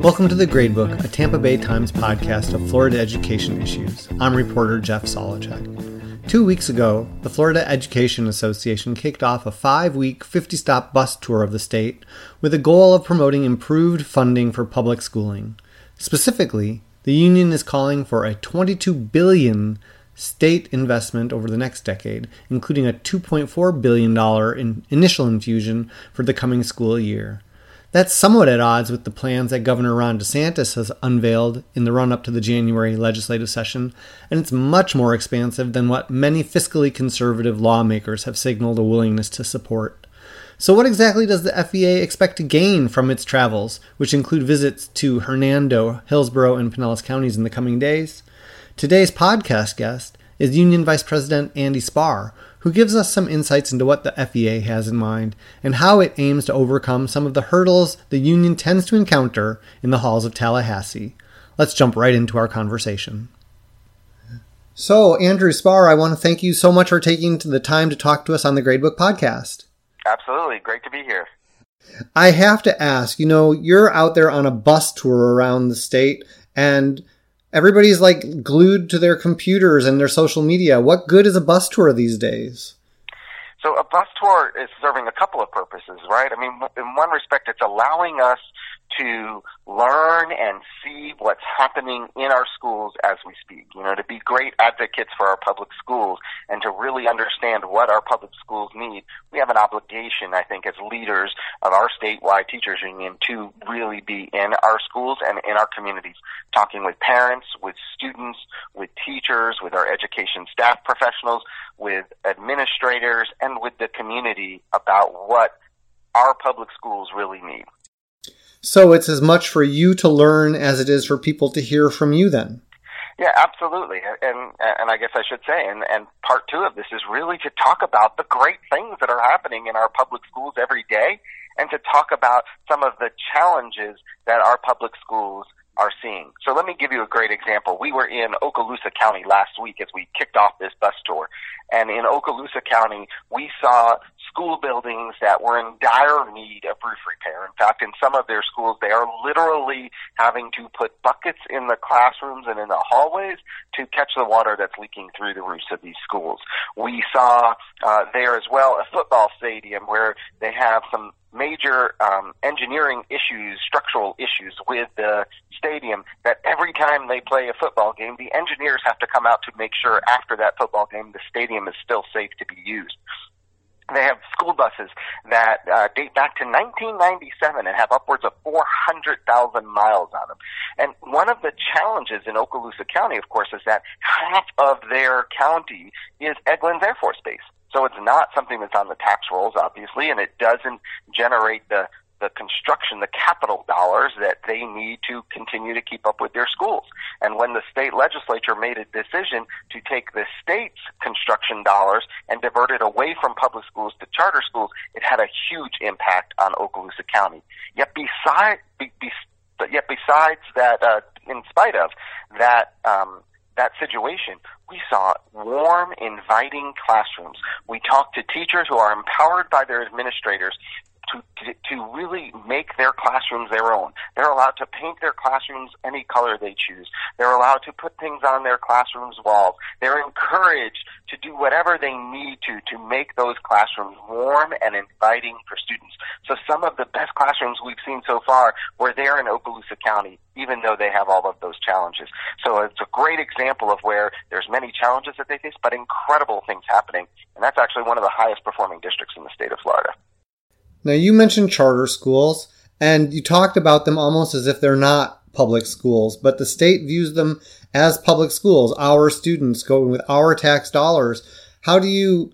Welcome to The Gradebook, a Tampa Bay Times podcast of Florida education issues. I'm reporter Jeff Solacek. 2 weeks ago, the Florida Education Association kicked off a 5-week, 50-stop bus tour of the state with a goal of promoting improved funding for public schooling. Specifically, the union is calling for a $22 billion state investment over the next decade, including a $2.4 billion initial infusion for the coming school year. That's somewhat at odds with the plans that Governor Ron DeSantis has unveiled in the run-up to the January legislative session, and it's much more expansive than what many fiscally conservative lawmakers have signaled a willingness to support. So what exactly does the FEA expect to gain from its travels, which include visits to Hernando, Hillsborough, and Pinellas counties in the coming days? Today's podcast guest is Union Vice President Andrew Spar, who gives us some insights into what the FEA has in mind and how it aims to overcome some of the hurdles the union tends to encounter in the halls of Tallahassee. Let's jump right into our conversation. So, Andrew Spar, I want to thank you so much for taking the time to talk to us on the Gradebook podcast. Absolutely. Great to be here. I have to ask, you're out there on a bus tour around the state, and everybody's like glued to their computers and their social media. What good is a bus tour these days? So a bus tour is serving a couple of purposes, right? I mean, in one respect, it's allowing us to learn and see what's happening in our schools as we speak, to be great advocates for our public schools and to really understand what our public schools need. We have an obligation, I think, as leaders of our statewide teachers union to really be in our schools and in our communities, talking with parents, with students, with teachers, with our education staff professionals, with administrators, and with the community about what our public schools really need. So it's as much for you to learn as it is for people to hear from you then. Yeah, absolutely. And I guess I should say, and part two of this is really to talk about the great things that are happening in our public schools every day and to talk about some of the challenges that our public schools are seeing. So let me give you a great example. We were in Okaloosa County last week as we kicked off this bus tour. And in Okaloosa County, we saw school buildings that were in dire need of roof repair. In fact, in some of their schools, they are literally having to put buckets in the classrooms and in the hallways to catch the water that's leaking through the roofs of these schools. We saw there as well a football stadium where they have some major engineering issues, structural issues with the stadium that every time they play a football game, the engineers have to come out to make sure after that football game the stadium is still safe to be used. They have school buses that date back to 1997 and have upwards of 400,000 miles on them. And one of the challenges in Okaloosa County, of course, is that half of their county is Eglin Air Force Base. So it's not something that's on the tax rolls, obviously, and it doesn't generate the construction, the capital dollars that they need to continue to keep up with their schools. And when the state legislature made a decision to take the state's construction dollars and divert it away from public schools to charter schools, it had a huge impact on Okaloosa County. In spite of that situation, we saw warm, inviting classrooms. We talked to teachers who are empowered by their administrators to really make their classrooms their own. They're allowed to paint their classrooms any color they choose. They're allowed to put things on their classrooms' walls. They're encouraged to do whatever they need to make those classrooms warm and inviting for students. So some of the best classrooms we've seen so far were there in Okaloosa County, even though they have all of those challenges. So it's a great example of where there's many challenges that they face, but incredible things happening. And that's actually one of the highest performing districts in the state of Florida. Now, you mentioned charter schools, and you talked about them almost as if they're not public schools, but the state views them as public schools, our students going with our tax dollars. How do you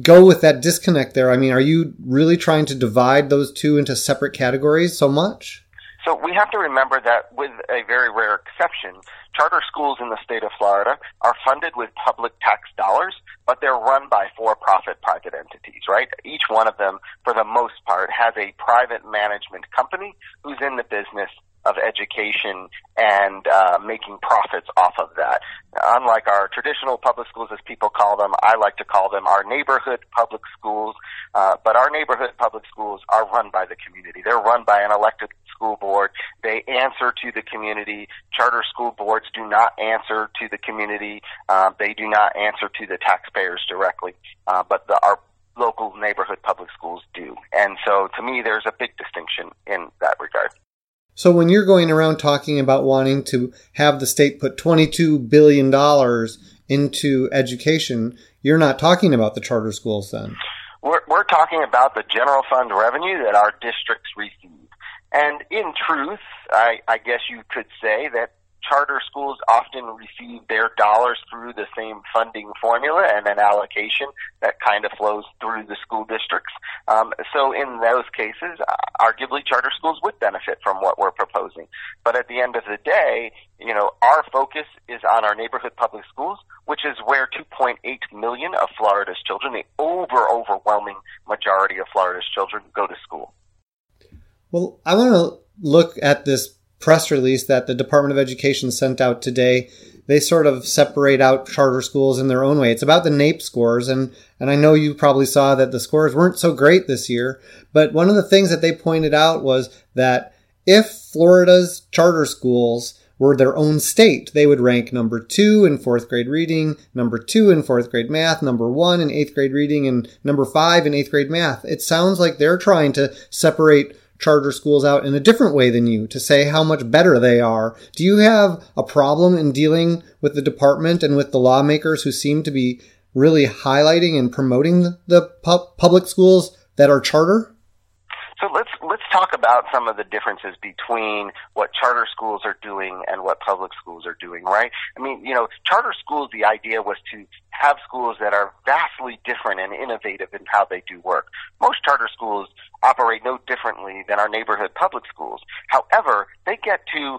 go with that disconnect there? I mean, are you really trying to divide those two into separate categories so much? So we have to remember that, with a very rare exception, charter schools in the state of Florida are funded with public tax dollars, but they're run by for-profit private entities. states, right? Each one of them, for the most part, has a private management company who's in the business of education and making profits off of that. Unlike our traditional public schools, as people call them, I like to call them our neighborhood public schools. But our neighborhood public schools are run by the community. They're run by an elected school board. They answer to the community. Charter school boards do not answer to the community. They do not answer to the taxpayers directly. But our local neighborhood public schools do. And so to me, there's a big distinction in that regard. So when you're going around talking about wanting to have the state put $22 billion into education, you're not talking about the charter schools then? We're talking about the general fund revenue that our districts receive. And in truth, I guess you could say that charter schools often receive their dollars through the same funding formula and an allocation that kind of flows through the school districts. So in those cases, arguably charter schools would benefit from what we're proposing. But at the end of the day, you know, our focus is on our neighborhood public schools, which is where 2.8 million of Florida's children, the overwhelming majority of Florida's children, go to school. Well, I want to look at this press release that the Department of Education sent out today. They sort of separate out charter schools in their own way. It's about the NAEP scores, and I know you probably saw that the scores weren't so great this year, but one of the things that they pointed out was that if Florida's charter schools were their own state, they would rank number 2 in 4th grade reading, number 2 in 4th grade math, number 1 in 8th grade reading, and number 5 in 8th grade math. It sounds like they're trying to separate charter schools out in a different way than you to say how much better they are. Do you have a problem in dealing with the department and with the lawmakers who seem to be really highlighting and promoting the public schools that are charter? So let's talk about some of the differences between what charter schools are doing and what public schools are doing, right? I mean, you know, charter schools, the idea was to have schools that are vastly different and innovative in how they do work. Most charter schools operate no differently than our neighborhood public schools. However, they get to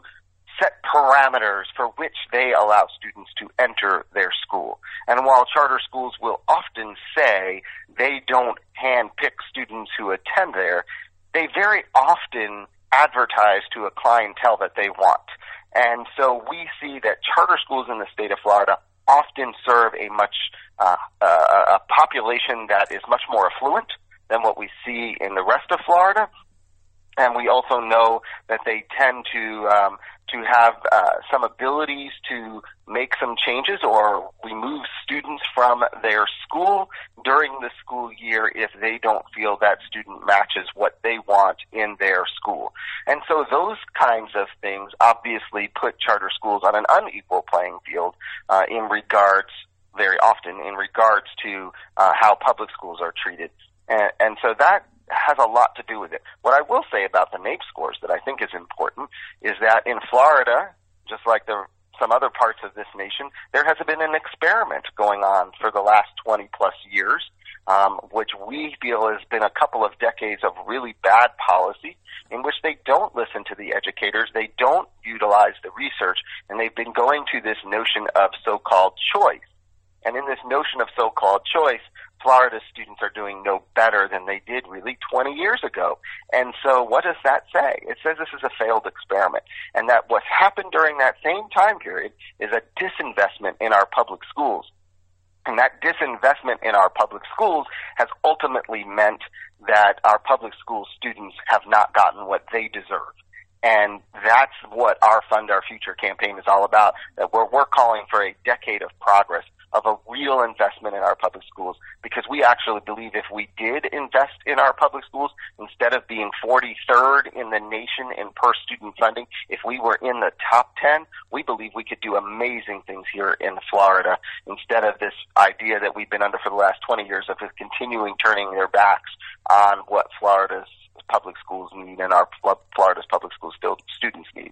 set parameters for which they allow students to enter their school. And while charter schools will often say they don't handpick students who attend there, they very often advertise to a clientele that they want. And so we see that charter schools in the state of Florida often serve a population that is much more affluent than what we see in the rest of Florida. And we also know that they tend to have some abilities to make some changes or remove students from their school during the school year if they don't feel that student matches what they want in their school. And so those kinds of things obviously put charter schools on an unequal playing field very often in regards to how public schools are treated. And so that has a lot to do with it. What I will say about the NAEP scores that I think is important is that in Florida, just like some other parts of this nation, there has been an experiment going on for the last 20-plus years, which we feel has been a couple of decades of really bad policy in which they don't listen to the educators, they don't utilize the research, and they've been going to this notion of so-called choice. And in this notion of so-called choice, Florida students are doing no better than they did really 20 years ago. And so what does that say? It says this is a failed experiment, and that what's happened during that same time period is a disinvestment in our public schools. And that disinvestment in our public schools has ultimately meant that our public school students have not gotten what they deserve. And that's what our Fund Our Future campaign is all about, that we're calling for a decade of progress, of a real investment in our public schools, because we actually believe if we did invest in our public schools, instead of being 43rd in the nation in per student funding, if we were in the top 10, we believe we could do amazing things here in Florida, instead of this idea that we've been under for the last 20 years of continuing turning their backs on what Florida's public schools need and our Florida's public school students need.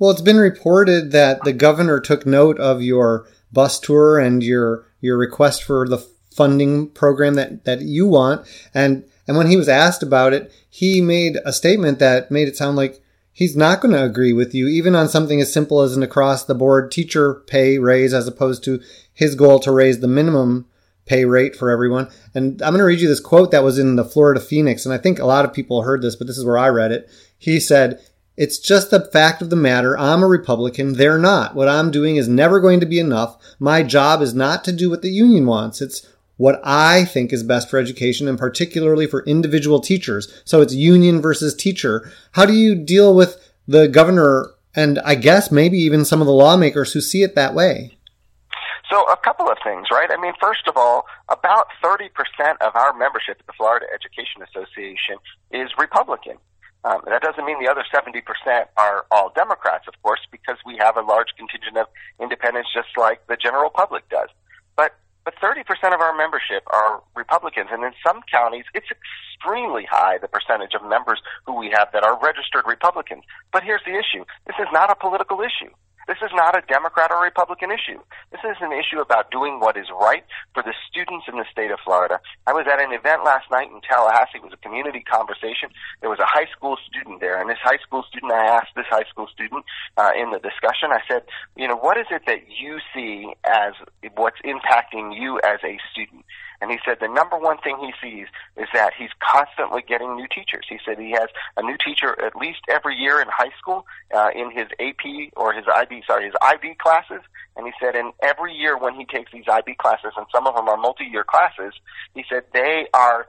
Well, it's been reported that the governor took note of your bus tour and your request for the funding program that you want. And when he was asked about it, he made a statement that made it sound like he's not going to agree with you, even on something as simple as an across-the-board teacher pay raise, as opposed to his goal to raise the minimum pay rate for everyone. And I'm going to read you this quote that was in the Florida Phoenix, and I think a lot of people heard this, but this is where I read it. He said, "It's just the fact of the matter. I'm a Republican. They're not. What I'm doing is never going to be enough. My job is not to do what the union wants. It's what I think is best for education, and particularly for individual teachers." So it's union versus teacher. How do you deal with the governor and I guess maybe even some of the lawmakers who see it that way? So a couple of things, right? I mean, first of all, about 30% of our membership at the Florida Education Association is Republican. That doesn't mean the other 70% are all Democrats, of course, because we have a large contingent of independents just like the general public does. But 30% of our membership are Republicans, and in some counties, it's extremely high, the percentage of members who we have that are registered Republicans. But here's the issue. This is not a political issue. This is not a Democrat or Republican issue. This is an issue about doing what is right for the students in the state of Florida. I was at an event last night in Tallahassee. It was a community conversation. There was a high school student there, and this high school student, I asked this high school student in the discussion, I said, you know, what is it that you see as what's impacting you as a student? And he said the number one thing he sees is that he's constantly getting new teachers. He said he has a new teacher at least every year in high school in his AP or his IB classes. And he said, and every year when he takes these IB classes, and some of them are multi-year classes, he said they are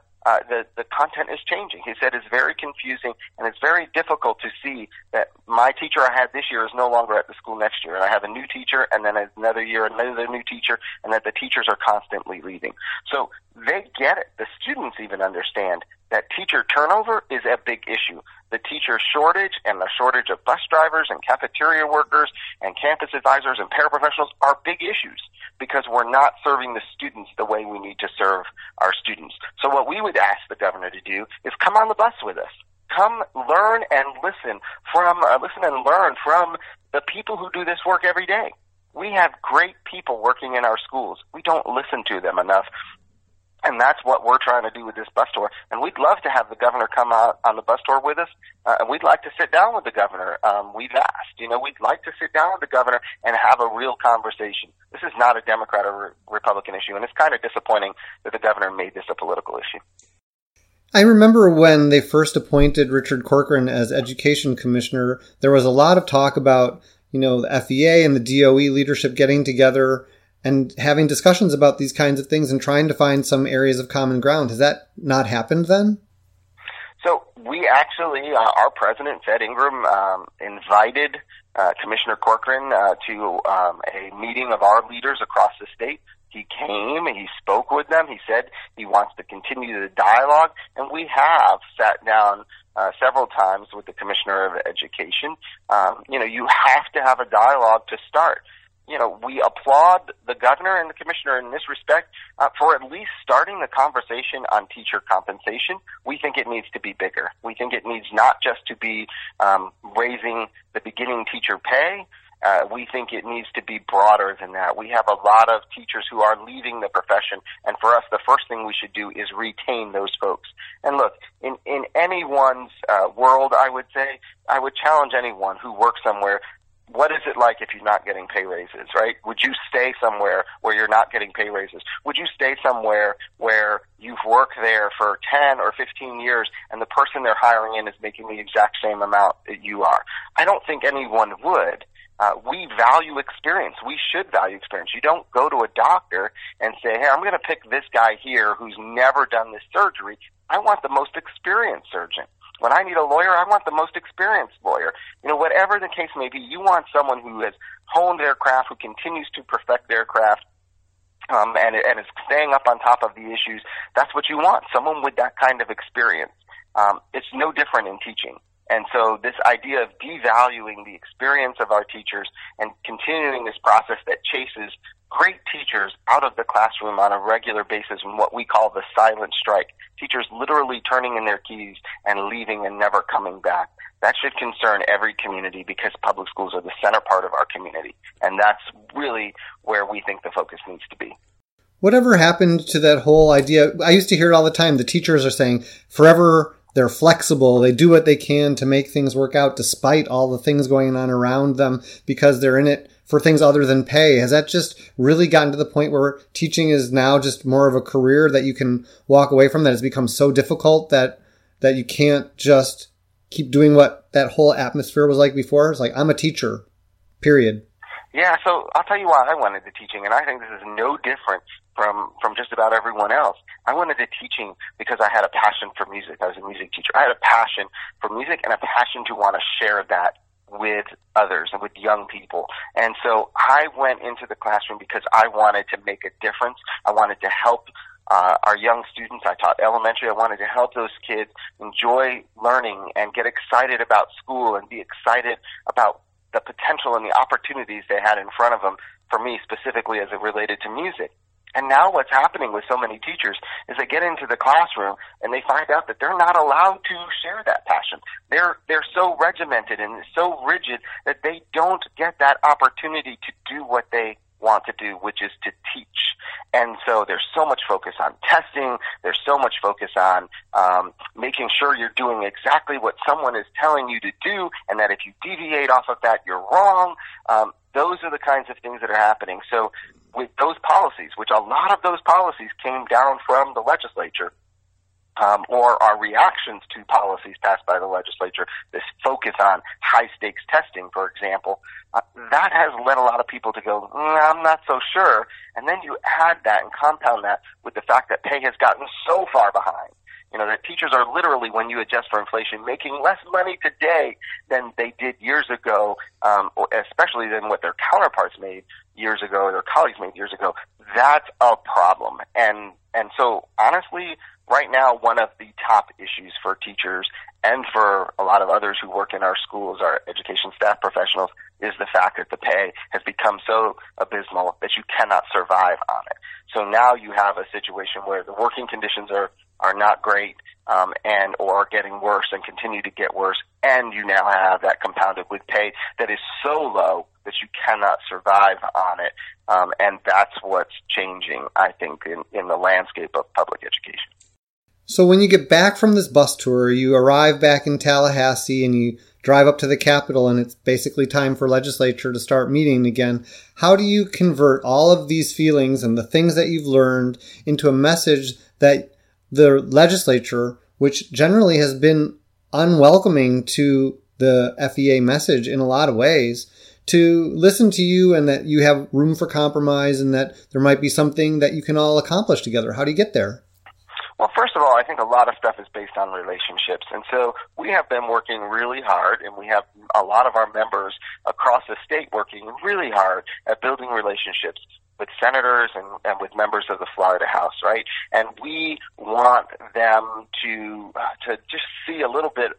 the content is changing. He said it's very confusing, and it's very difficult to see that my teacher I had this year is no longer at the school next year, and I have a new teacher, and then another year another new teacher, and that the teachers are constantly leaving. So they get it. The students even understand that teacher turnover is a big issue. The teacher shortage and the shortage of bus drivers and cafeteria workers and campus advisors and paraprofessionals are big issues because we're not serving the students the way we need to serve our students. So what we would ask the governor to do is come on the bus with us. Come learn and listen and learn from the people who do this work every day. We have great people working in our schools. We don't listen to them enough. And that's what we're trying to do with this bus tour. And we'd love to have the governor come out on the bus tour with us. And we'd like to sit down with the governor. We've asked, we'd like to sit down with the governor and have a real conversation. This is not a Democrat or Republican issue. And it's kind of disappointing that the governor made this a political issue. I remember when they first appointed Richard Corcoran as education commissioner, there was a lot of talk about, the FEA and the DOE leadership getting together and having discussions about these kinds of things and trying to find some areas of common ground. Has that not happened then? So we actually, our president, Ted Ingram, invited Commissioner Corcoran to a meeting of our leaders across the state. He came and he spoke with them. He said he wants to continue the dialogue, and we have sat down several times with the Commissioner of Education. You have to have a dialogue to start. We applaud the governor and the commissioner in this respect for at least starting the conversation on teacher compensation. We think it needs to be bigger. We think it needs not just to be raising the beginning teacher pay. We think it needs to be broader than that. We have a lot of teachers who are leaving the profession, and for us, the first thing we should do is retain those folks. And look, in anyone's world, I would challenge anyone who works somewhere, what is it like if you're not getting pay raises, right? Would you stay somewhere where you're not getting pay raises? Would you stay somewhere where you've worked there for 10 or 15 years and the person they're hiring in is making the exact same amount that you are? I don't think anyone would. We value experience. We should value experience. You don't go to a doctor and say, hey, I'm going to pick this guy here who's never done this surgery. I want the most experienced surgeon. When I need a lawyer, I want the most experienced lawyer. Whatever the case may be, you want someone who has honed their craft, who continues to perfect their craft, and is staying up on top of the issues. That's what you want, someone with that kind of experience. It's no different in teaching. And so this idea of devaluing the experience of our teachers and continuing this process that chases great teachers out of the classroom on a regular basis in what we call the silent strike, teachers literally turning in their keys and leaving and never coming back, that should concern every community because public schools are the center part of our community. And that's really where we think the focus needs to be. Whatever happened to that whole idea? I used to hear it all the time. The teachers are saying forever they're flexible. They do what they can to make things work out despite all the things going on around them because they're in it for things other than pay? Has that just really gotten to the point where teaching is now just more of a career that you can walk away from, that has become so difficult that you can't just keep doing what that whole atmosphere was like before? It's like, I'm a teacher, period. Yeah, so I'll tell you why I went into teaching, and I think this is no different from just about everyone else. I went into teaching because I had a passion for music. I was a music teacher. I had a passion for music and a passion to want to share that with others and with young people. And so I went into the classroom because I wanted to make a difference. I wanted to help our young students. I taught elementary. I wanted to help those kids enjoy learning and get excited about school and be excited about the potential and the opportunities they had in front of them, for me specifically as it related to music. And now what's happening with so many teachers is they get into the classroom and they find out that they're not allowed to share that passion. They're so regimented and so rigid that they don't get that opportunity to do what they want to do, which is to teach. And so there's so much focus on testing. There's so much focus on making sure you're doing exactly what someone is telling you to do, and that if you deviate off of that, you're wrong. Those are the kinds of things that are happening. So with those policies, which a lot of those policies came down from the legislature, or our reactions to policies passed by the legislature, this focus on high-stakes testing, for example, that has led a lot of people to go, I'm not so sure. And then you add that and compound that with the fact that pay has gotten so far behind. You know, that teachers are literally, when you adjust for inflation, making less money today than they did years ago, especially than what their counterparts made years ago, or their colleagues made years ago. That's a problem. And so, honestly, right now, one of the top issues for teachers and for a lot of others who work in our schools, our education staff professionals, is the fact that the pay has become so abysmal that you cannot survive on it. So now you have a situation where the working conditions are not great, and or are getting worse and continue to get worse, and you now have that compounded with pay that is so low that you cannot survive on it, and that's what's changing, I think, in the landscape of public education. So when you get back from this bus tour, you arrive back in Tallahassee and you drive up to the Capitol, and it's basically time for legislature to start meeting again. How do you convert all of these feelings and the things that you've learned into a message that the legislature, which generally has been unwelcoming to the FEA message in a lot of ways, to listen to you and that you have room for compromise and that there might be something that you can all accomplish together? How do you get there? Well, first of all, I think a lot of stuff is based on relationships. And so we have been working really hard, and we have a lot of our members across the state working really hard at building relationships with senators and with members of the Florida House, right? And we want them to just see a little bit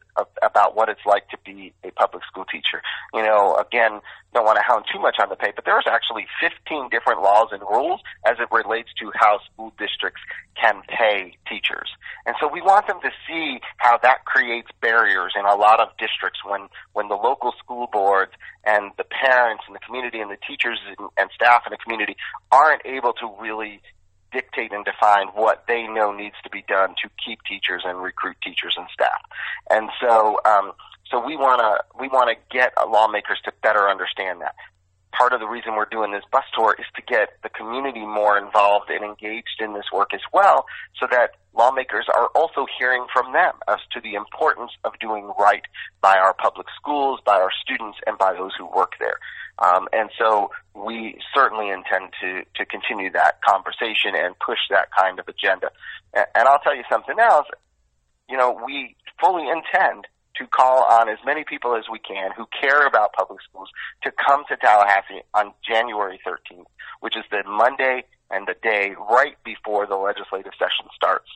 about what it's like to be a public school teacher. You know, again, don't want to hound too much on the pay, but there's actually 15 different laws and rules as it relates to how school districts can pay teachers. And so we want them to see how that creates barriers in a lot of districts when the local school boards and the parents and the community and the teachers and staff and the community aren't able to really dictate and define what they know needs to be done to keep teachers and recruit teachers and staff. And so, we want to get lawmakers to better understand that. Part of the reason we're doing this bus tour is to get the community more involved and engaged in this work as well, so that lawmakers are also hearing from them as to the importance of doing right by our public schools, by our students, and by those who work there. And so we certainly intend to continue that conversation and push that kind of agenda. And I'll tell you something else. You know, we fully intend to call on as many people as we can who care about public schools to come to Tallahassee on January 13th, which is the Monday and the day right before the legislative session starts.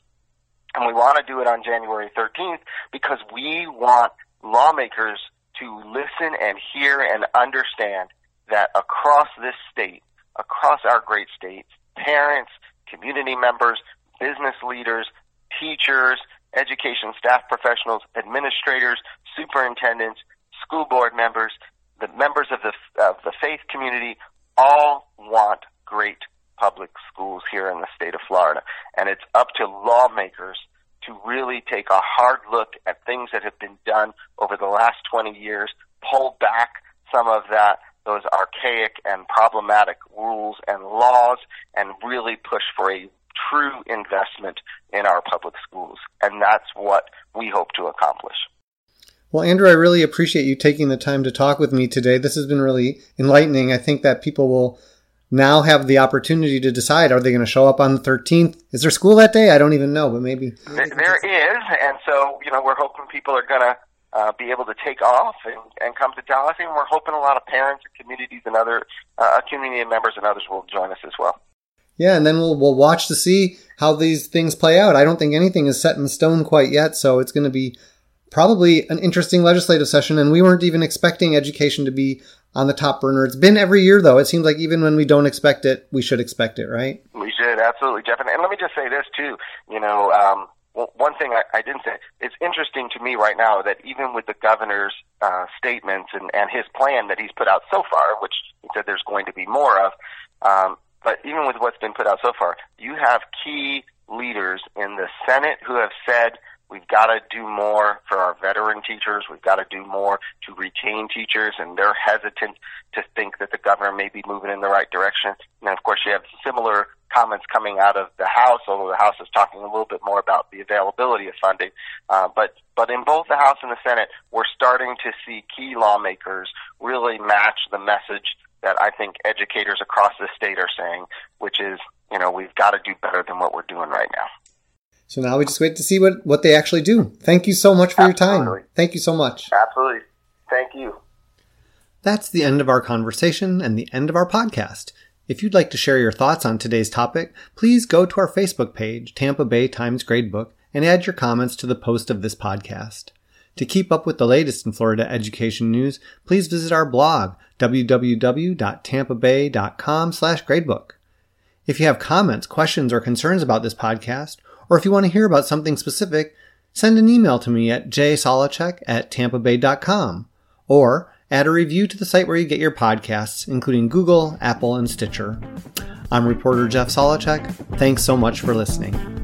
And we want to do it on January 13th because we want lawmakers to listen and hear and understand that across this state, across our great state, parents, community members, business leaders, teachers, education staff professionals, administrators, superintendents, school board members, the members of the faith community all want great public schools here in the state of Florida. And it's up to lawmakers to really take a hard look at things that have been done over the last 20 years, pull back some of that those archaic and problematic rules and laws and really push for a true investment in our public schools. And that's what we hope to accomplish. Well, Andrew, I really appreciate you taking the time to talk with me today. This has been really enlightening. I think that people will now have the opportunity to decide, are they going to show up on the 13th? Is there school that day? I don't even know, but maybe. There is, and so, we're hoping people are going to be able to take off and come to Tallahassee, and we're hoping a lot of parents and communities and other community members and others will join us as well. Yeah, and then we'll watch to see how these things play out. I don't think anything is set in stone quite yet, so it's going to be probably an interesting legislative session, and we weren't even expecting education to be on the top burner. It's been every year, though. It seems like even when we don't expect it, we should expect it, right? We should, absolutely, Jeff. And let me just say this, too. One thing I didn't say, it's interesting to me right now that even with the governor's statements and his plan that he's put out so far, which he said there's going to be more of, but even with what's been put out so far, you have key leaders in the Senate who have said, we've got to do more for our veteran teachers. We've got to do more to retain teachers, and they're hesitant to think that the governor may be moving in the right direction. And of course, you have similar comments coming out of the House, although the House is talking a little bit more about the availability of funding. But in both the House and the Senate, we're starting to see key lawmakers really match the message that I think educators across the state are saying, which is, we've got to do better than what we're doing right now. So now we just wait to see what they actually do. Thank you so much for your time. Thank you so much. Absolutely. Thank you. That's the end of our conversation and the end of our podcast. If you'd like to share your thoughts on today's topic, please go to our Facebook page, Tampa Bay Times Gradebook, and add your comments to the post of this podcast. To keep up with the latest in Florida education news, please visit our blog, www.tampabay.com/gradebook. If you have comments, questions, or concerns about this podcast, or if you want to hear about something specific, send an email to me at jsolacek@tampabay.com, or add a review to the site where you get your podcasts, including Google, Apple, and Stitcher. I'm reporter Jeff Solacek. Thanks so much for listening.